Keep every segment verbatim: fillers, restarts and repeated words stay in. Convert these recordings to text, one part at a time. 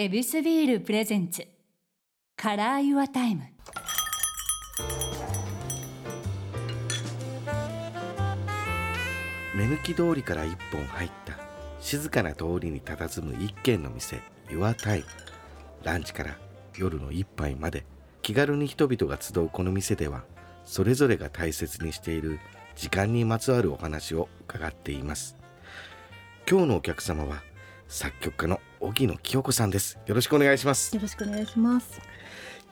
エビスビールプレゼンツカラーユアタイム。目抜き通りから一本入った静かな通りに佇む一軒の店、ユアタイム。ランチから夜の一杯まで気軽に人々が集うこの店では、それぞれが大切にしている時間にまつわるお話を伺っています。今日のお客様は作曲家の荻野清子さんです。よろしくお願いします。よろしくお願いします。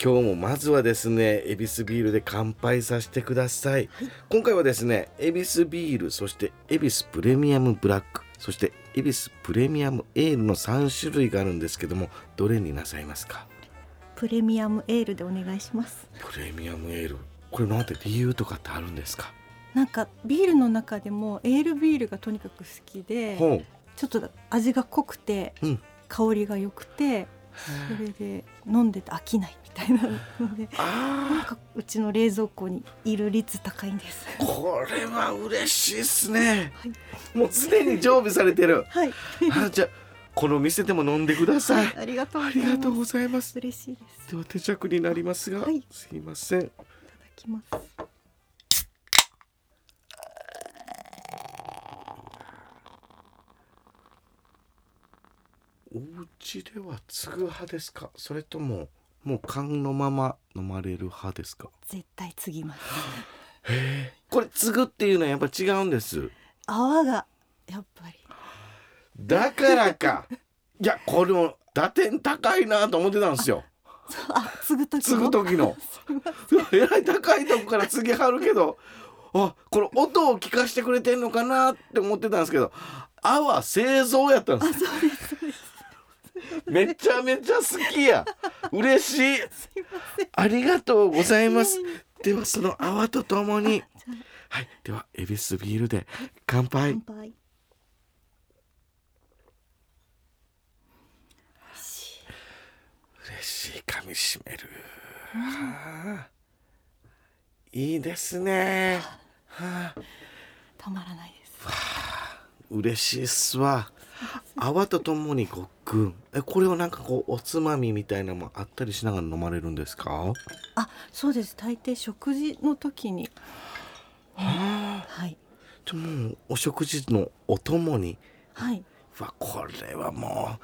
今日もまずはですね、恵比寿ビールで乾杯させてください、はい、今回はですね、恵比寿ビール、そして恵比寿プレミアムブラック、そして恵比寿プレミアムエールのさん種類があるんですけども、どれになさいますか？プレミアムエールでお願いします。プレミアムエール、これなんて理由とかってあるんですか？なんかビールの中でもエールビールがとにかく好きで、ほう、ちょっと味が濃くて、うん、香りが良くて、それで飲んでて飽きないみたいなので、なんかうちの冷蔵庫にいる率高いんです。これは嬉しいですね、はい、もう常に常備されてる、はい、あ、じゃあこの店でも飲んでください、はい、ありがとうございます。ありがとうございます。嬉しいです。では手酌になりますが、はい、すいません。いただきます。お家では継ぐ派ですか、それとももう缶のまま飲まれる派ですか？絶対継ぎます、ね、へー、これ継ぐっていうのはやっぱ違うんです。泡がやっぱりだからかいや、これも打点高いなと思ってたんですよ。あ、継ぐ時の継ぐ時のえらい高いとこから継ぎはるけど、あ、これ音を聞かせてくれてんのかなって思ってたんですけど、泡製造やったんです。あ、そうですそうです。めちゃめちゃ好きや嬉しい。すいません、ありがとうございます。ではその泡とともに、はい、では恵比寿ビールで乾杯。乾杯。嬉しい。噛み締める、うん、はあ、いいですね、はあ、たまらないです、はあ、嬉しいっすわ。泡とともにごっくん、え、これをなんかこうおつまみみたいなのもあったりしながら飲まれるんですか？あ、そうです。大抵食事の時に、はあ、はい、でもお食事のおともに、はい、わ、これはも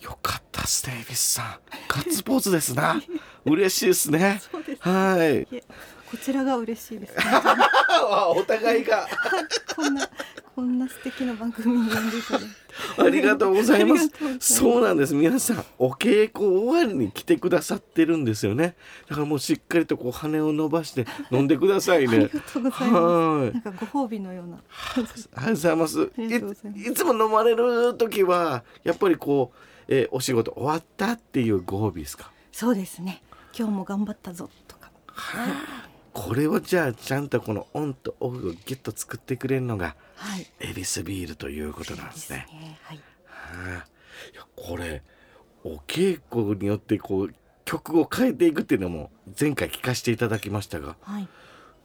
うよかったっすね、恵比寿さん、ガッツポーズですな嬉しいですね。そうです、はい、こちらが嬉しいです、ね、お互いがこんなこんな素敵な番組に呼んでいただいてありがとうございます。そうなんです、皆さんお稽古終わりに来てくださってるんですよね。だからもうしっかりとこう羽を伸ばして飲んでくださいねありがとうございます。はい、なんかご褒美のようなありがとうございます。いつも飲まれる時はやっぱりこう、えー、お仕事終わったっていうご褒美ですか？そうですね、今日も頑張ったぞとか、はい、これをじゃあちゃんとこのオンとオフをギュッと作ってくれるのが恵比寿ビールということなんですね。いいですね、はい。はあ、いや、これお稽古によってこう曲を変えていくっていうのも前回聞かせていただきましたが、はい、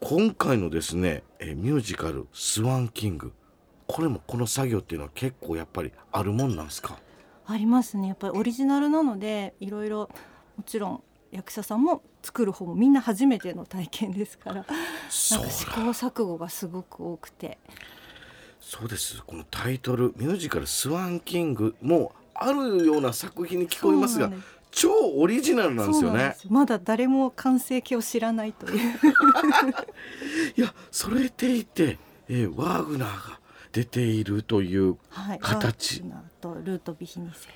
今回のですね、えミュージカルスワンキング、これもこの作業っていうのは結構やっぱりあるもんなんですか？ありますね。やっぱりオリジナルなのでいろいろ、もちろん役者さんも作る方もみんな初めての体験ですから、なんか試行錯誤がすごく多くて。そうです。このタイトルミュージカルスワンキングもあるような作品に聞こえますが、超オリジナルなんですよね。そうなんですよ。まだ誰も完成形を知らないといういや、それでいて、えー、ワーグナーが出ているという形、はい、ワーグナーとルートヴィヒニセ、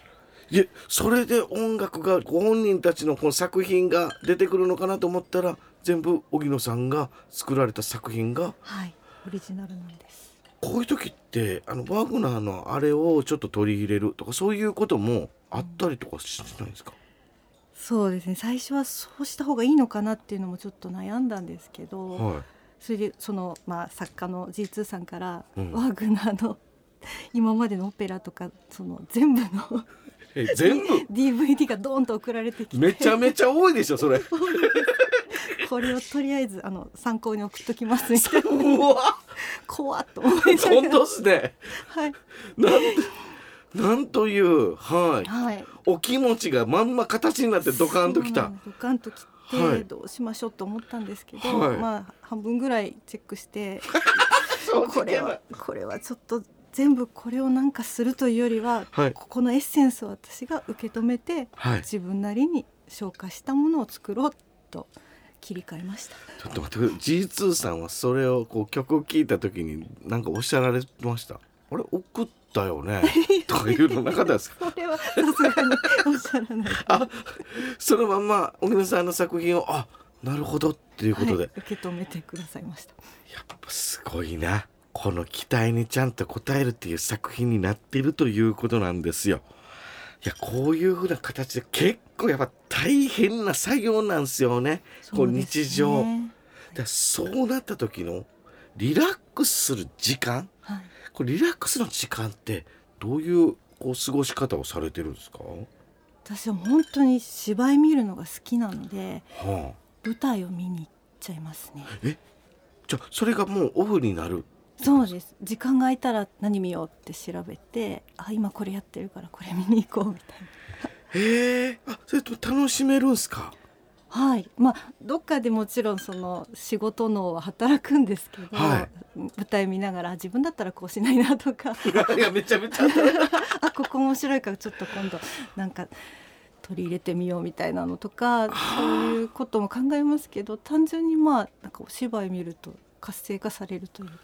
いや、それで音楽がご本人たちのこの作品が出てくるのかなと思ったら、全部荻野さんが作られた作品が、はい、オリジナルなんです。こういう時ってあのワグナーのあれをちょっと取り入れるとか、そういうこともあったりとかしないですか？うん、そうですね、最初はそうした方がいいのかなっていうのもちょっと悩んだんですけど、はい、それでその、まあ、作家の ジーツー さんから、うん、ワグナーの今までのオペラとかその全部のえ全部ディーブイディー がドーンと送られてきて、めちゃめちゃ多いでしょそれこれをとりあえずあの参考に送っときますみたいな。うわ、怖っと思いながら。本当ですね、はい、なんなんという、はいはい、お気持ちがまんま形になってドカンときた。ドカンときてどうしましょうと思ったんですけど、はい、まあ半分ぐらいチェックしてこれはこれはちょっと全部これをなんかするというよりは、はい、ここのエッセンスを私が受け止めて、はい、自分なりに消化したものを作ろうと切り替えました。ちょっと待って ジーツー さんはそれをこう曲を聴いた時に何かおっしゃられました？あれ送ったよねとかいうのなかったですか？それはさすがにおっしゃらないあ、そのまんま荻野さんの作品をあ、なるほどっていうことで、はい、受け止めてくださいました。やっぱすごいな、この期待にちゃんと応えるっていう作品になっているということなんですよ。いや、こういうふうな形で結構やっぱ大変な作業なんですよね。こう日常、だそうなった時のリラックスする時間、はい、これリラックスの時間ってどういうこう過ごし方をされてるんですか？私は本当に芝居見るのが好きなので、はあ、舞台を見に行っちゃいますね。え、じゃあそれがもうオフになる？そうです。時間が空いたら何見ようって調べて、あ、今これやってるからこれ見に行こうみたいな。へえ、あ、それと楽しめるんすか？はい、まあどっかでもちろんその仕事のは働くんですけど、はい、舞台見ながら自分だったらこうしないなとかいやめちゃめちゃあ、ここ面白いからちょっと今度なんか取り入れてみようみたいなのとか、そういうことも考えますけど、単純にまあなんかお芝居見ると活性化されるというか。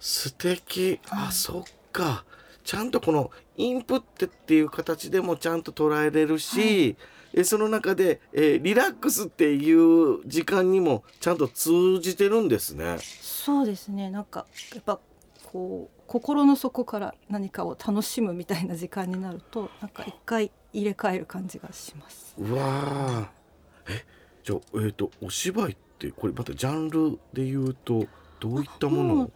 素敵。あ、はい、そっか。ちゃんとこのインプットっていう形でもちゃんと捉えれるし、はい、その中で、えー、リラックスっていう時間にもちゃんと通じてるんですね。そうですね。なんかやっぱこう心の底から何かを楽しむみたいな時間になると、なんか一回入れ替える感じがします。うわー。え、じゃあ、えーと、お芝居ってこれまたジャンルでいうとどういったものを？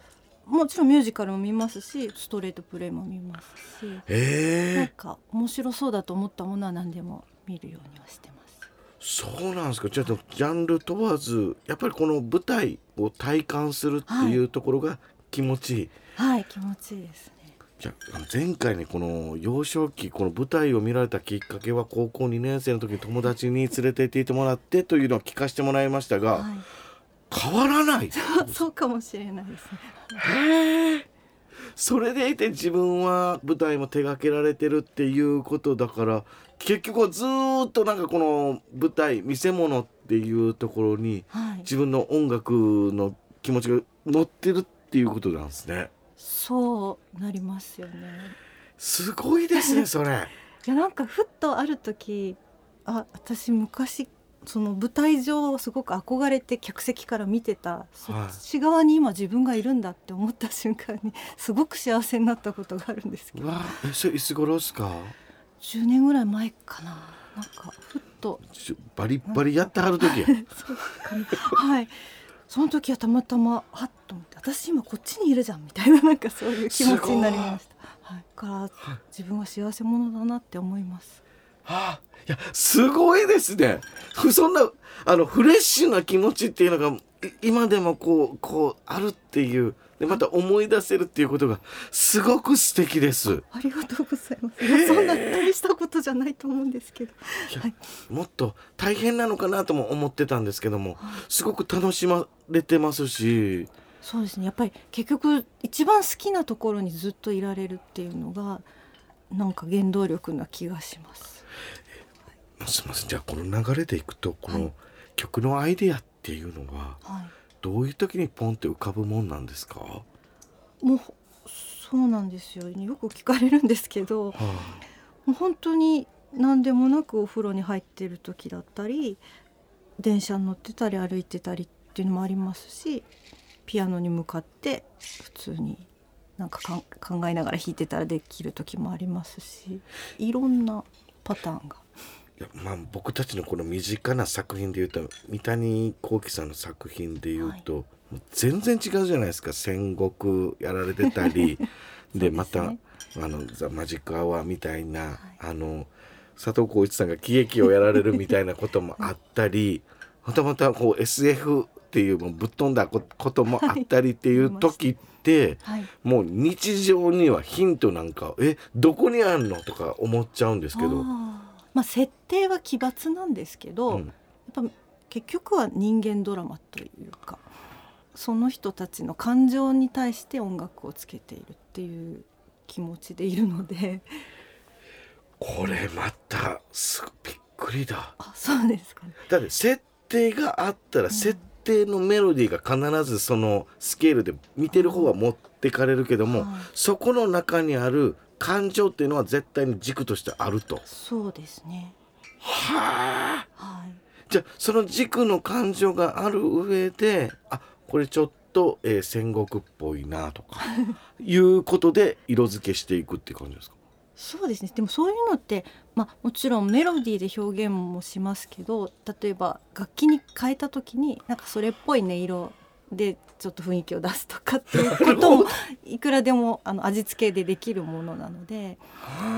もちろんミュージカルも見ますし、ストレートプレイも見ますし、えー、なんか面白そうだと思ったものは何でも見るようにはしてます。そうなんですか。ちょっとジャンル問わずやっぱりこの舞台を体感するっていうところが気持ちいい。はい、はい、気持ちいいですね。じゃあ前回ね、この幼少期この舞台を見られたきっかけは高校にねん生の時に友達に連れて行ってもらってというのを聞かせてもらいましたが、はい、変わらないそう、そうかもしれないですね。へえ、それでいて自分は舞台も手掛けられてるっていうことだから、結局はずっとなんかこの舞台見せ物っていうところに、はい、自分の音楽の気持ちが乗ってるっていうことなんですね。そうなりますよね。すごいですねそれいや、なんかふっとある時、あ、私昔その舞台上をすごく憧れて客席から見てた、そっち側に今自分がいるんだって思った瞬間にすごく幸せになったことがあるんですけど。うわ、え、それいつ頃ですか？じゅうねんぐらい前かな。なんかふっとバリバリやってはる時やそうか、ね、はい、その時はたまたまあっと思って、私今こっちにいるじゃんみたいな、なんかそういう気持ちになりました。はい、から自分は幸せ者だなって思います。はあ、いやすごいですね。そんなあのフレッシュな気持ちっていうのが今でもこう、こうあるっていう、でまた思い出せるっていうことがすごく素敵です。 あ, ありがとうございます。そんな大したことじゃないと思うんですけど、はい、もっと大変なのかなとも思ってたんですけども、すごく楽しまれてますし。そうですね。やっぱり結局一番好きなところにずっといられるっていうのがなんか原動力な気がします。すみません。じゃあこの流れでいくと、この曲のアイデアっていうのはどういう時にポンって浮かぶもんなんですか？はい、もうそうなんですよ。よく聞かれるんですけど、はい、もう本当に何でもなくお風呂に入ってる時だったり、電車に乗ってたり歩いてたりっていうのもありますし、ピアノに向かって普通になんかか考えながら弾いてたらできる時もありますし、いろんなパターンが。いや、まあ、僕たちのこの身近な作品でいうと、三谷幸喜さんの作品でいうと、はい、もう全然違うじゃないですか。戦国やられてたりで、また、ね、あのザ・マジック・アワーみたいな、はい、あの佐藤浩市さんが喜劇をやられるみたいなこともあったりまたまたこう エスエフ っていう、もうぶっ飛んだこともあったりっていう時って、はいはい、もう日常にはヒントなんか、え、どこにあんのとか思っちゃうんですけど、まあ、設定は奇抜なんですけど、うん、やっぱ結局は人間ドラマというか、その人たちの感情に対して音楽をつけているっていう気持ちでいるのでこれまたすびっくりだ。あ、そうですかね。だって設定があったら、うん、設定のメロディーが必ずそのスケールで見てる方は持ってかれるけども、そこの中にある感情っていうのは絶対に軸としてあると。そうですね。はあ、はい、じゃあその軸の感情がある上で、あ、これちょっと、えー、戦国っぽいなとかいうことで色付けしていくっていう感じですか？そうですね。でもそういうのって、まあ、もちろんメロディーで表現もしますけど、例えば楽器に変えた時になんかそれっぽい音色でちょっと雰囲気を出すとかっていうこともいくらでもあの味付けでできるものなので、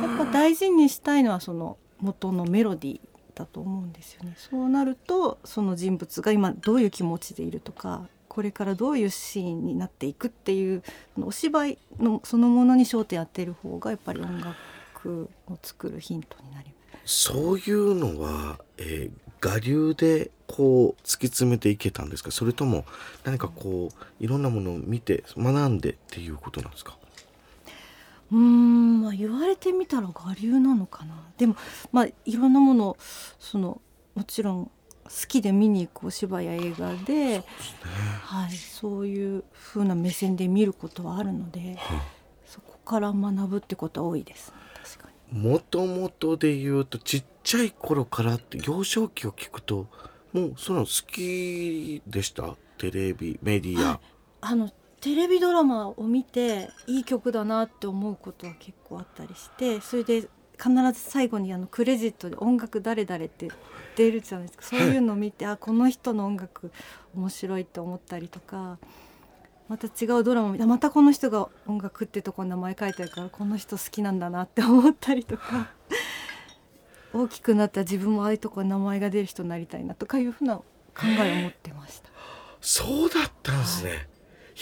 やっぱ大事にしたいのはその元のメロディーだと思うんですよね。そうなるとその人物が今どういう気持ちでいるとか、これからどういうシーンになっていくっていうお芝居のそのものに焦点当てる方がやっぱり音楽を作るヒントになります。そういうのは、えー、我流でこう突き詰めていけたんですか？それとも何かこういろんなものを見て学んでっていうことなんですか？うーん、まあ、言われてみたら我流なのかな。でも、まあ、いろんなもの、そのもちろん好きで見に行くお芝居や映画 で, そうですね、はい、そういう風な目線で見ることはあるので、はあ、そこから学ぶってことは多いです、ね、確かに。もともとで言うとちっちゃい頃からって幼少期を聞くともうその好きでした？テレビメディア、はい、あのテレビドラマを見ていい曲だなって思うことは結構あったりして、それで必ず最後にあのクレジットで音楽誰々って出るじゃないですか。そういうのを見て、あ、この人の音楽面白いと思ったりとか、また違うドラマ見て、またこの人が音楽ってとこに名前書いてあるからこの人好きなんだなって思ったりとか大きくなったら自分もああいうとこに名前が出る人になりたいなとかいうふうな考えを持ってました。そうだったんですね、はい、い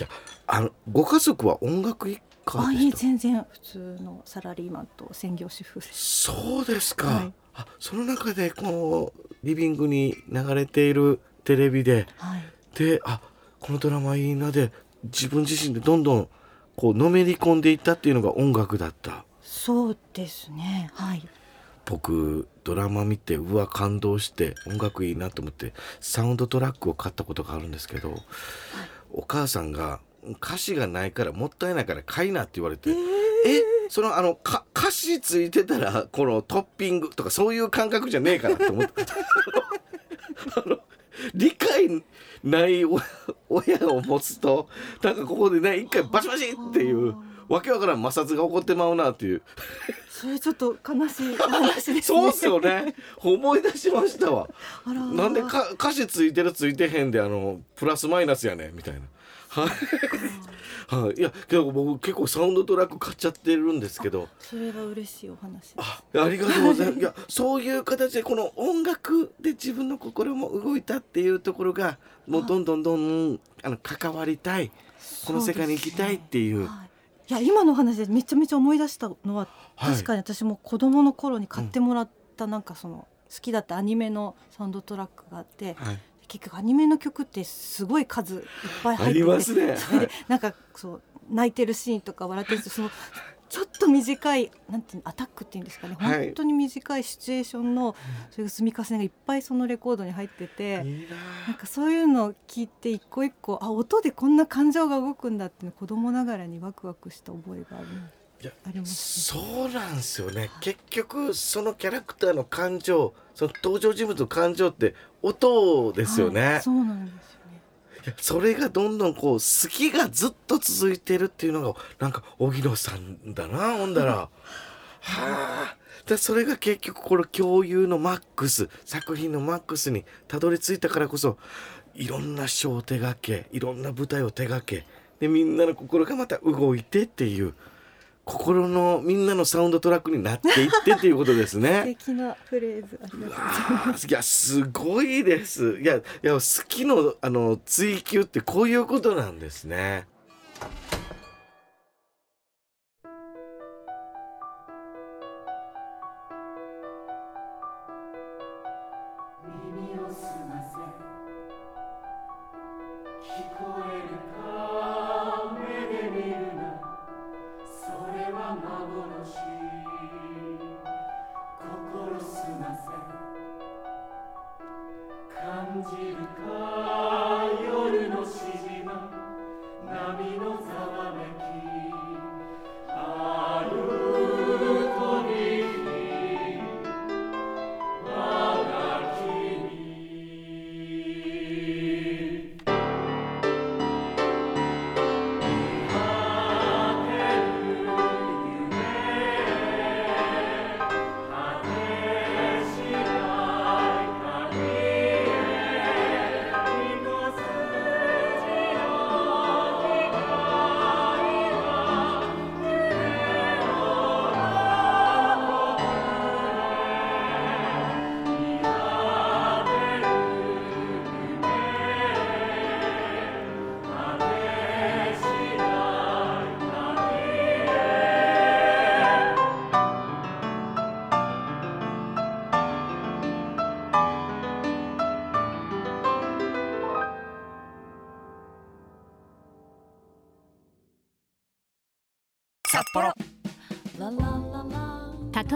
や、あのご家族は音楽一あ、いい、全然普通のサラリーマンと専業主婦です。そうですか、はい、あ、その中でこうリビングに流れているテレビで、はい、で、あ、このドラマいいなで自分自身でどんどんこうのめり込んでいったっていうのが音楽だった。そうですね、はい。僕ドラマ見てうわ感動して音楽いいなと思ってサウンドトラックを買ったことがあるんですけど、はい、お母さんが歌詞がないからもったいないから買いなって言われて、えー、えそのあのか歌詞ついてたらこのトッピングとかそういう感覚じゃねえかなって思ってあの理解ない親を持つとなんかここでね一回バシバシっていうわけわからん摩擦が起こってまうなっていうそれちょっと悲しい話ですねそうですよね、思い出しましたわ。あら、なんでか歌詞ついてるついてへんであのプラスマイナスやねみたいなはい、いやけど僕結構サウンドトラック買っちゃってるんですけど、それは嬉しいお話です。 あ, ありがとうございますいや、そういう形でこの音楽で自分の心も動いたっていうところがもうどんどんどんあの関わりたい、この世界に行きたいっていう、いや、今の話でめちゃめちゃ思い出したのは、はい、確かに私も子供の頃に買ってもらったなんかその好きだったアニメのサウンドトラックがあって、はい、結局アニメの曲ってすごい数いっぱい入ってて、ありますね、はい、それでなんかそう泣いてるシーンとか笑ってるそのちょっと短いなんていうのアタックっていうんですかね、はい、本当に短いシチュエーションのそういう積み重ねがいっぱいそのレコードに入ってて、いいな、なんかそういうのを聞いて一個一個、あ、音でこんな感情が動くんだっていうの子供ながらにワクワクした覚えがある。いや、ありますね。そうなんですよね、はい、結局そのキャラクターの感情、その登場人物の感情って音ですよね、はい、そうなんですよね。いや、それがどんどんこう好きがずっと続いてるっていうのがなんか荻野さんだな、ほんだら、はい、はあ、でそれが結局この共有のマックス、作品のマックスにたどり着いたからこそいろんなショーを手掛け、いろんな舞台を手掛けで、みんなの心がまた動いてっていう心のみんなのサウンドトラックになっていってっていうことですね素敵なフレーズ、ありがとうございます。いや、すごいです。いや、いや、好きの、あの追求ってこういうことなんですね。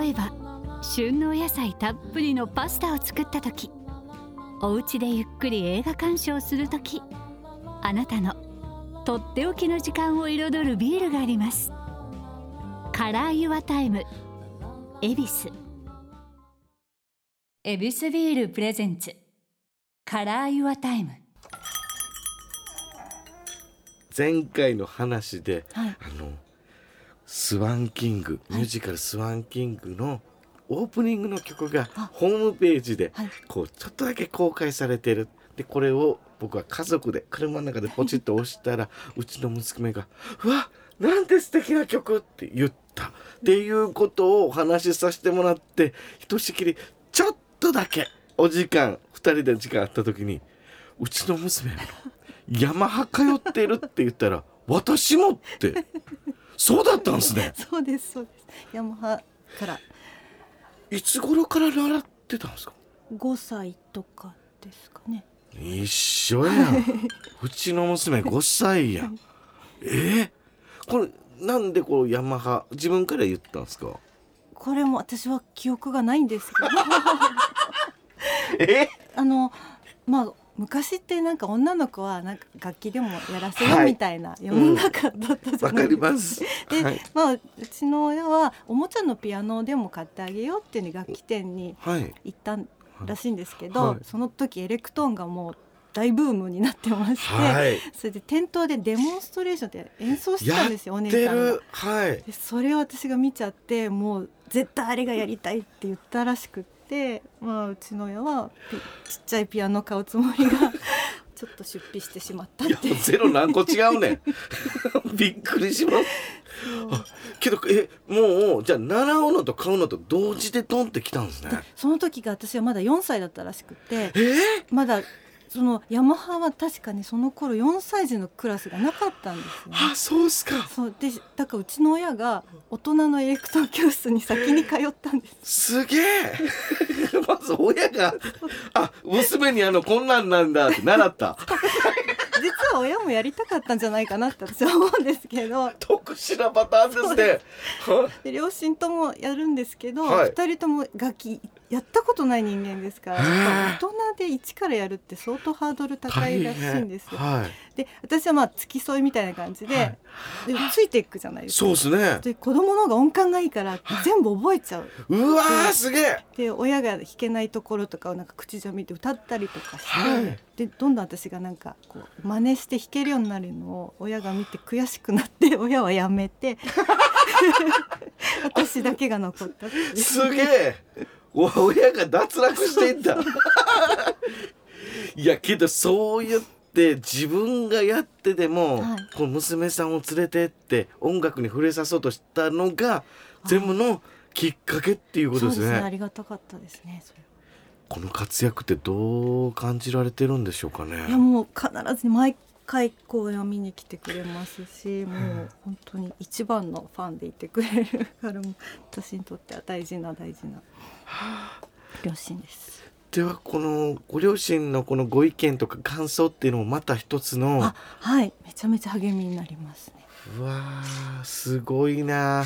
例えば旬のお野菜たっぷりのパスタを作ったとき、お家でゆっくり映画鑑賞するとき、あなたのとっておきの時間を彩るビールがあります。カラーユアタイム恵比寿。恵比寿ビールプレゼンツカラーユアタイム。前回の話で、はい、あのスワンキング、ミュージカルスワンキングのオープニングの曲がホームページでこうちょっとだけ公開されてる。でこれを僕は家族で車の中でポチッと押したら、うちの娘がうわなんて素敵な曲って言ったっていうことをお話しさせてもらって、ひとしきりちょっとだけお時間ふたりで時間あった時に、うちの娘がヤマハ通ってるって言ったら私もってそうだったんですね。そうですそうです。ヤマハから。いつ頃から習ってたんですか。ごさいとかですかね。一緒やん。うちの娘ごさいやん。えー、これなんでこうヤマハ自分から言ったんですか。これも私は記憶がないんですけど。え？あのまあ。昔ってなんか女の子はなんか楽器でもやらせよみたいな世の中だったじゃないですか。で、まあ、うちの親はおもちゃのピアノでも買ってあげようっていう楽器店に行ったらしいんですけど、はいはい、その時エレクトーンがもう大ブームになってまして、はい、それで店頭でデモンストレーションって演奏してたんですよ、お姉さんが、はい、でそれを私が見ちゃって、もう絶対あれがやりたいって言ったらしくて、でまあ、うちの親はちっちゃいピアノ買うつもりがちょっと出費してしまったって。いやゼロ何個違うねんびっくりします。あけどえもうじゃあ習うのと買うのと同時でドンってきたんですね。その時が私はまだよんさいだったらしくて、えー、まだそのヤマハは確かにその頃よんさい児のクラスがなかったんですね。あ、そうっすか。そうで、だからうちの親が大人のエレクトーン教室に先に通ったんです。すげえまず親があ娘にあのこんなんなんだって習った実は親もやりたかったんじゃないかなって私は思うんですけど特殊なパターンですね。ですで両親ともやるんですけど、はい、ふたりとも楽器やったことない人間ですから、大人で一からやるって相当ハードル高いらしいんですよ、はい、で私はまあ付き添いみたいな感じ で,、はい、でついていくじゃないですか。そうですね。で子供の方が音感がいいから全部覚えちゃう、はい、うわーすげえ。で親が弾けないところとかをなんか口じゃみで歌ったりとかして、はい、でどんどん私がなんかこう真似して弾けるようになるのを親が見て悔しくなって、親はやめて私だけが残ったっていう。すげえ親が脱落していったいやけどそう言って自分がやってでも、はい、この娘さんを連れてって音楽に触れさそうとしたのが全部のきっかけっていうことですね。そうですね、ありがたかったですね。それこの活躍ってどう感じられてるんでしょうかね。いやもう必ず毎回公演を見に来てくれますし、もう本当に一番のファンでいてくれるから、もう私にとっては大事な大事な両親です。ではこのご両親のこのご意見とか感想っていうのもまた一つの、あ、はい、めちゃめちゃ励みになりますね。うわー、すごいな。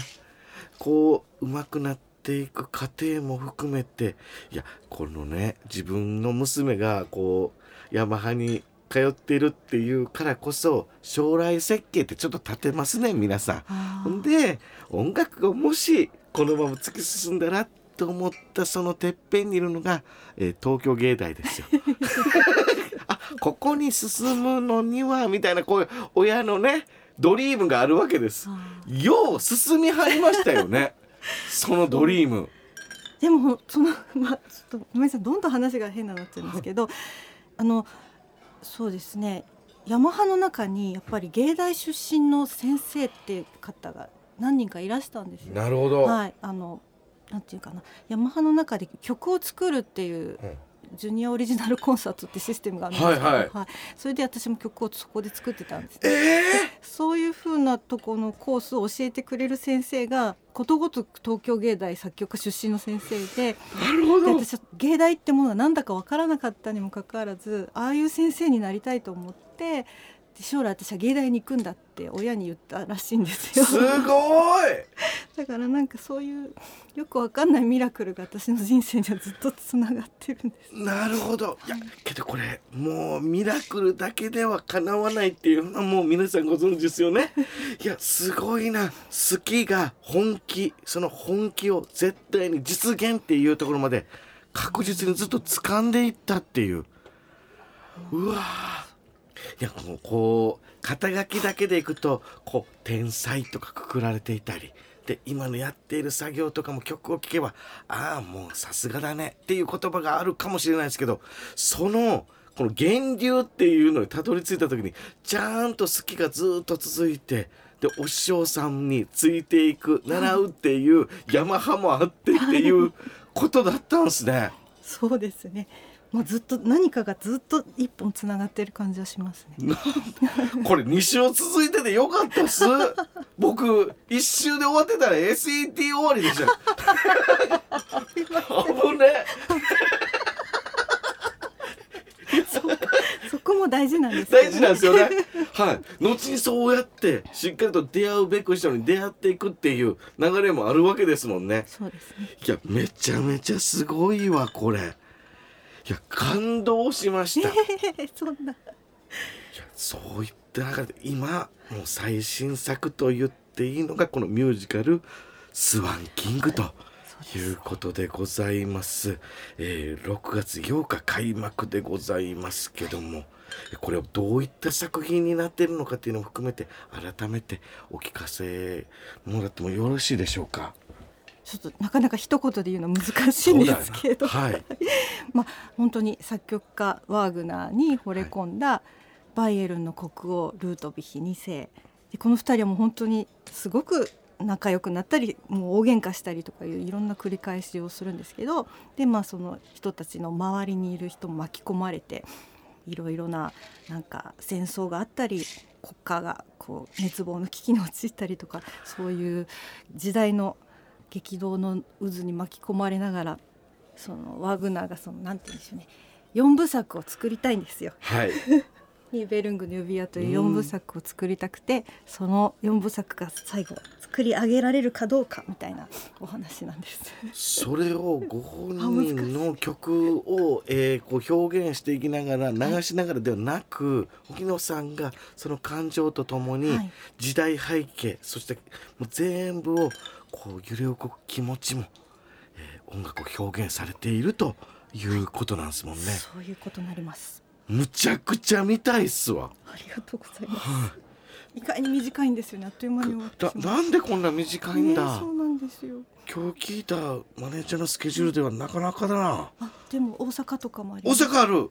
こう上手くなっていく過程も含めて、いやこのね、自分の娘がこうヤマハに通っているっていうからこそ、将来設計ってちょっと立てますね、皆さん。ほんで音楽がもしこのまま突き進んだらと思ったそのてっぺんにいるのが、えー、東京芸大ですよ。あ、ここに進むのにはみたいな、こういう親のねドリームがあるわけです。よう進みはりましたよね。そのドリームでもその、まあ、ちょっとごめんなさい、どんどん話が変になっちゃうんですけど、はい、あのそうですね、ヤマハの中にやっぱり芸大出身の先生っていう方が何人かいらしたんですよ。なるほど、はい、あのなんていうかな、ヤマハの中で曲を作るっていう、うん、ジュニアオリジナルコンサートってシステムがあるんですけど、はいはいはい、それで私も曲をそこで作ってたんです、えー、そういう風なとこのコースを教えてくれる先生がことごとく東京芸大作曲家出身の先生で、なるほど。で私は芸大ってものはなんだか分からなかったにもかかわらず、ああいう先生になりたいと思って、将来私は芸大に行くんだって親に言ったらしいんですよ。すごい。だからなんかそういうよくわかんないミラクルが私の人生にはずっとつながってるんです。なるほど。いやけどこれもうミラクルだけではかなわないっていうのはもう皆さんご存知ですよね。いやすごいな。好きが本気、その本気を絶対に実現っていうところまで確実にずっと掴んでいったっていう。うわー、いやもうこう肩書きだけでいくとこう天才とかくくられていたりで、今のやっている作業とかも曲を聴けば、ああもうさすがだねっていう言葉があるかもしれないですけど、そのこの源流っていうのにたどり着いた時にちゃんと好きがずっと続いて、でお師匠さんについていく、習うっていうヤマハもあってっていうことだったんですね。そうですね、もうずっと何かがずっと一本つながってる感じはしますね。これに週続いててよかったっす。僕いっ週で終わってたら エスイーティー 終わりでした。危ねそ, そこも大事なんですよね。大事なんですよね。はい。後にそうやってしっかりと出会うべく人に出会っていくっていう流れもあるわけですもんね。そうですね。いやめちゃめちゃすごいわこれ。いや感動しました、えー、そんな。いやそういった中で今もう最新作と言っていいのがこのミュージカルスワンキングということでございます、はい、えー、ろくがつようか開幕でございますけども、はい、これをどういった作品になっているのかというのを含めて改めてお聞かせもらってもよろしいでしょうか。ちょっとなかなか一言で言うのは難しいんですけど、はいまあ、本当に作曲家ワーグナーに惚れ込んだバイエルンの国王ルートヴィヒにせいで、このふたりはもう本当にすごく仲良くなったり、もう大喧嘩したりとかいういろんな繰り返しをするんですけど、で、まあ、その人たちの周りにいる人も巻き込まれて、いろいろな、 なんか戦争があったり国家がこう滅亡の危機に陥ったりとか、そういう時代の激動の渦に巻き込まれながら、そのワグナーがそのなんて言うんでしょうね、よんぶさくを作りたいんですよ、はい、ニーベルングの指輪というよんぶさくを作りたくて、そのよんぶさくが最後作り上げられるかどうかみたいなお話なんです。それをご本人の曲を、えー、こう表現していきながら流しながらではなく、沖野さんがその感情とともに時代背景、そしてもう全部をこう揺れ動く気持ちも、えー、音楽を表現されているということなんですもんね。そういうことになります。むちゃくちゃ見たいっすわ。ありがとうございます、はあ、意外に短いんですよね。あっという間に終わってしまう。なんでこんな短いんだ、ね、そうなんですよ。今日聞いたマネージャーのスケジュールではなかなかだな。あ、でも大阪とかもあります。大阪ある、はい、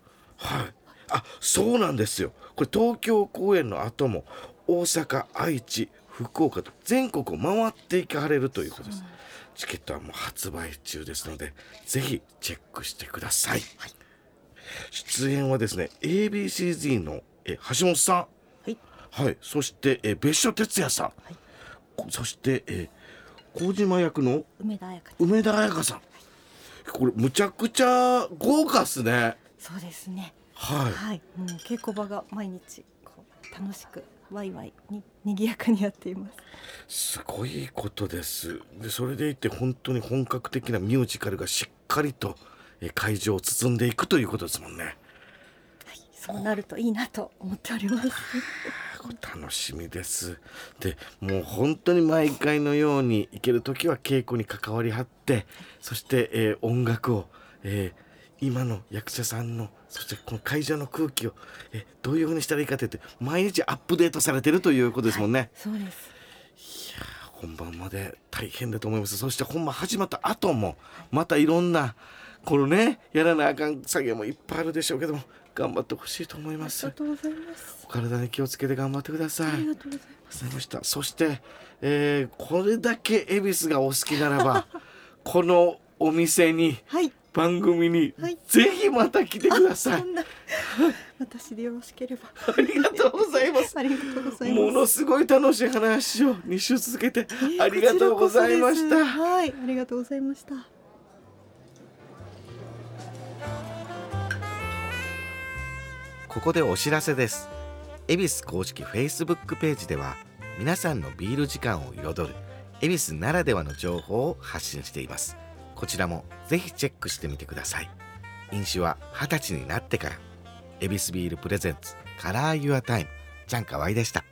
あ、そうなんですよ。これ東京公演の後も大阪、愛知、福岡と全国を回っていかれるということです。チケットはもう発売中ですので、はい、ぜひチェックしてください、はい、出演はですね エービーシーゼット のえ橋本さん、はいはい、そしてえ別所哲也さん、はい、そしてえ麹島役の梅田彩香さん、梅田彩香さん、はい、これむちゃくちゃ豪華っすね。そうですね、はいはい、もう稽古場が毎日こう楽しくワイワイに賑やかにやっています。すごいことです。でそれでいて本当に本格的なミュージカルがしっかりと会場を包んでいくということですもんね。はい、そうなるといいなと思っております楽しみです。でもう本当に毎回のように行けるときは稽古に関わりはって、そして、えー、音楽を、えー今の役者さんの、そしてこの会場の空気をえどういうふうにしたらいいかって毎日アップデートされてるということですもんね、はい、そうです。いや本番まで大変だと思います。そして本番始まった後もまたいろんなこのねやらなあかん作業もいっぱいあるでしょうけども頑張ってほしいと思います。ありがとうございます。お体に気をつけて頑張ってください。ありがとうございますました。そして、えー、これだけ恵比寿がお好きならばこのお店に、はい、番組にぜひまた来てください、はい、そんな私でよろしければありがとうございますものすごい楽しい話をに週続けてありがとうございました。はい、ありがとうございました。ここでお知らせです。恵比寿公式 Facebook ページでは皆さんのビール時間を彩る恵比寿ならではの情報を発信しています。こちらもぜひチェックしてみてください。飲酒ははたちになってから。恵比寿ビールプレゼンツカラーユアタイム、ちゃんかわいでした。